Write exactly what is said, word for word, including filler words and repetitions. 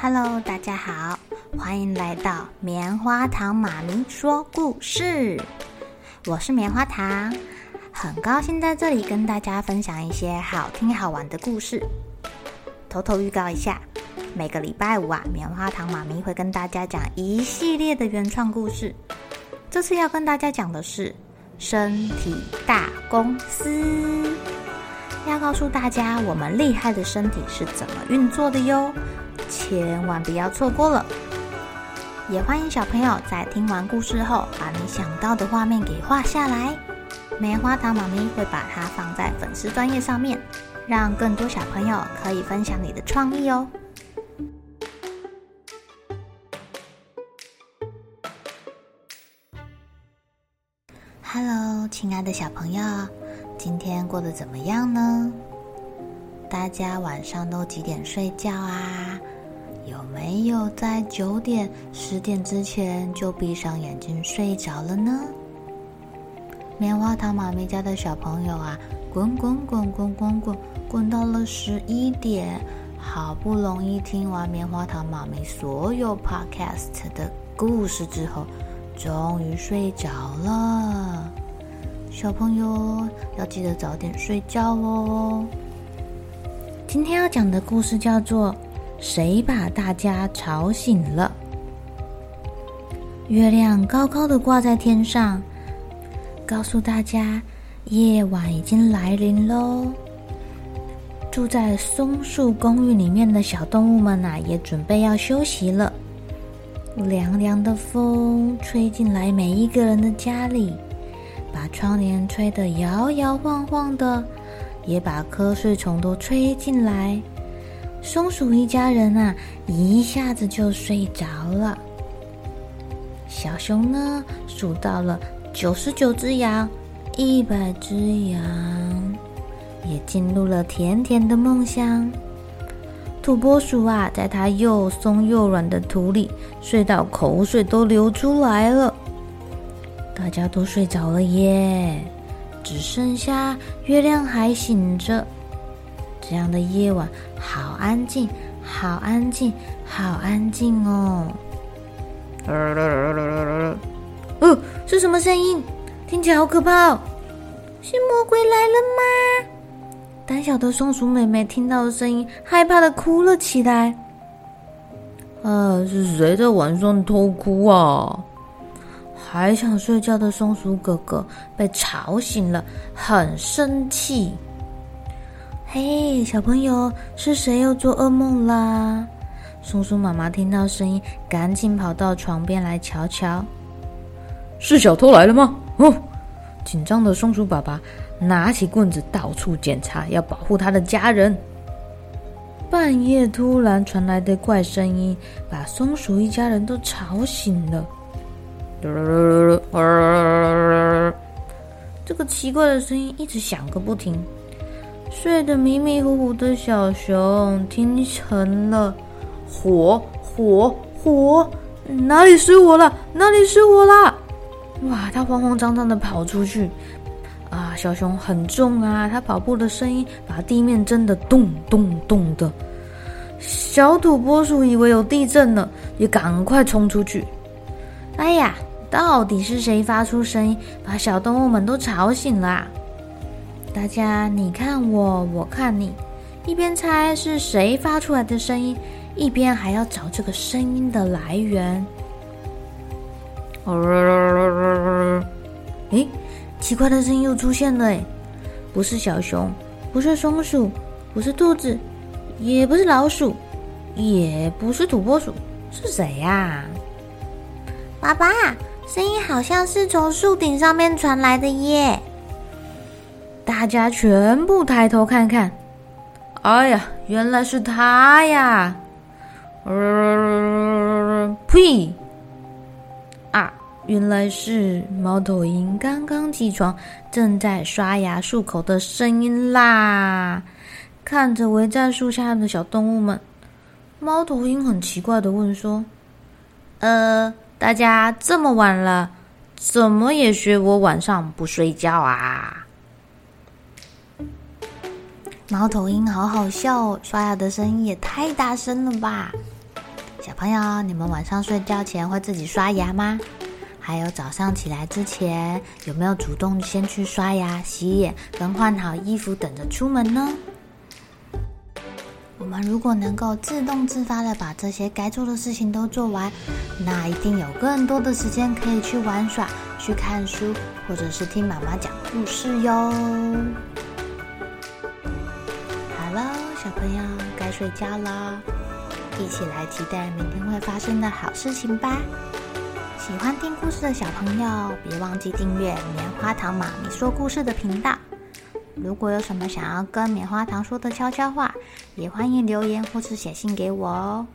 Hello， 大家好，欢迎来到棉花糖妈咪说故事，我是棉花糖，很高兴在这里跟大家分享一些好听好玩的故事。偷偷预告一下，每个礼拜五啊，棉花糖妈咪会跟大家讲一系列的原创故事。这次要跟大家讲的是身体大公司，要告诉大家我们厉害的身体是怎么运作的哟，千万不要错过了。也欢迎小朋友在听完故事后，把你想到的画面给画下来。棉花糖妈咪会把它放在粉丝专页上面，让更多小朋友可以分享你的创意哦。Hello， 亲爱的小朋友，今天过得怎么样呢？大家晚上都几点睡觉啊？有没有在九点、十点之前就闭上眼睛睡着了呢？棉花糖妈咪家的小朋友啊，滚滚滚滚滚滚滚到了十一点，好不容易听完棉花糖妈咪所有 podcast 的故事之后，终于睡着了。小朋友要记得早点睡觉哦。今天要讲的故事叫做谁把大家吵醒了。月亮高高的挂在天上，告诉大家夜晚已经来临咯。住在松树公寓里面的小动物们啊，也准备要休息了。凉凉的风吹进来每一个人的家里，把窗帘吹得摇摇晃晃的，也把瞌睡虫都吹进来。松鼠一家人啊，一下子就睡着了。小熊呢，数到了九十九只羊，一百只羊，也进入了甜甜的梦乡。土拨鼠啊，在它又松又软的土里睡到口水都流出来了。大家都睡着了耶，只剩下月亮还醒着。这样的夜晚好安静，好安静，好安静哦。呃，是什么声音？听起来好可怕哦！是魔鬼来了吗？胆小的松鼠妹妹听到的声音，害怕的哭了起来。呃，是谁在晚上偷哭啊？还想睡觉的松鼠哥哥被吵醒了，很生气。嘿，小朋友，是谁又做噩梦啦？松鼠妈妈听到声音，赶紧跑到床边来瞧瞧。是小偷来了吗？哦，紧张的松鼠爸爸拿起棍子到处检查，要保护他的家人。半夜突然传来的怪声音，把松鼠一家人都吵醒了。这个奇怪的声音一直响个不停。睡得迷迷糊糊的小熊听成了火火火，哪里是我啦？哪里是我啦？哇！他慌慌张张的跑出去。啊，小熊很重啊，他跑步的声音把地面震得咚咚咚的。小土拨鼠以为有地震了，也赶快冲出去。哎呀，到底是谁发出声音，把小动物们都吵醒了啊？大家你看我，我看你，一边猜是谁发出来的声音，一边还要找这个声音的来源。诶，奇怪的声音又出现了。诶，不是小熊，不是松鼠，不是兔子，也不是老鼠，也不是土拨鼠，是谁啊？爸爸，声音好像是从树顶上面传来的耶。大家全部抬头看看，哎呀，原来是他呀！呃、呸！啊，原来是猫头鹰刚刚起床，正在刷牙漱口的声音啦！看着围在树下的小动物们，猫头鹰很奇怪的问说：“呃，大家这么晚了，怎么也学我晚上不睡觉啊？”猫头鹰好好笑哦，刷牙的声音也太大声了吧！朋友，你们晚上睡觉前会自己刷牙吗？还有早上起来之前，有没有主动先去刷牙、洗脸跟换好衣服等着出门呢？我们如果能够自动自发的把这些该做的事情都做完，那一定有更多的时间可以去玩耍、去看书，或者是听妈妈讲故事哟。好了，小朋友，该睡觉了。一起来期待明天会发生的好事情吧！喜欢听故事的小朋友，别忘记订阅棉花糖妈咪说故事的频道。如果有什么想要跟棉花糖说的悄悄话，也欢迎留言或是写信给我哦。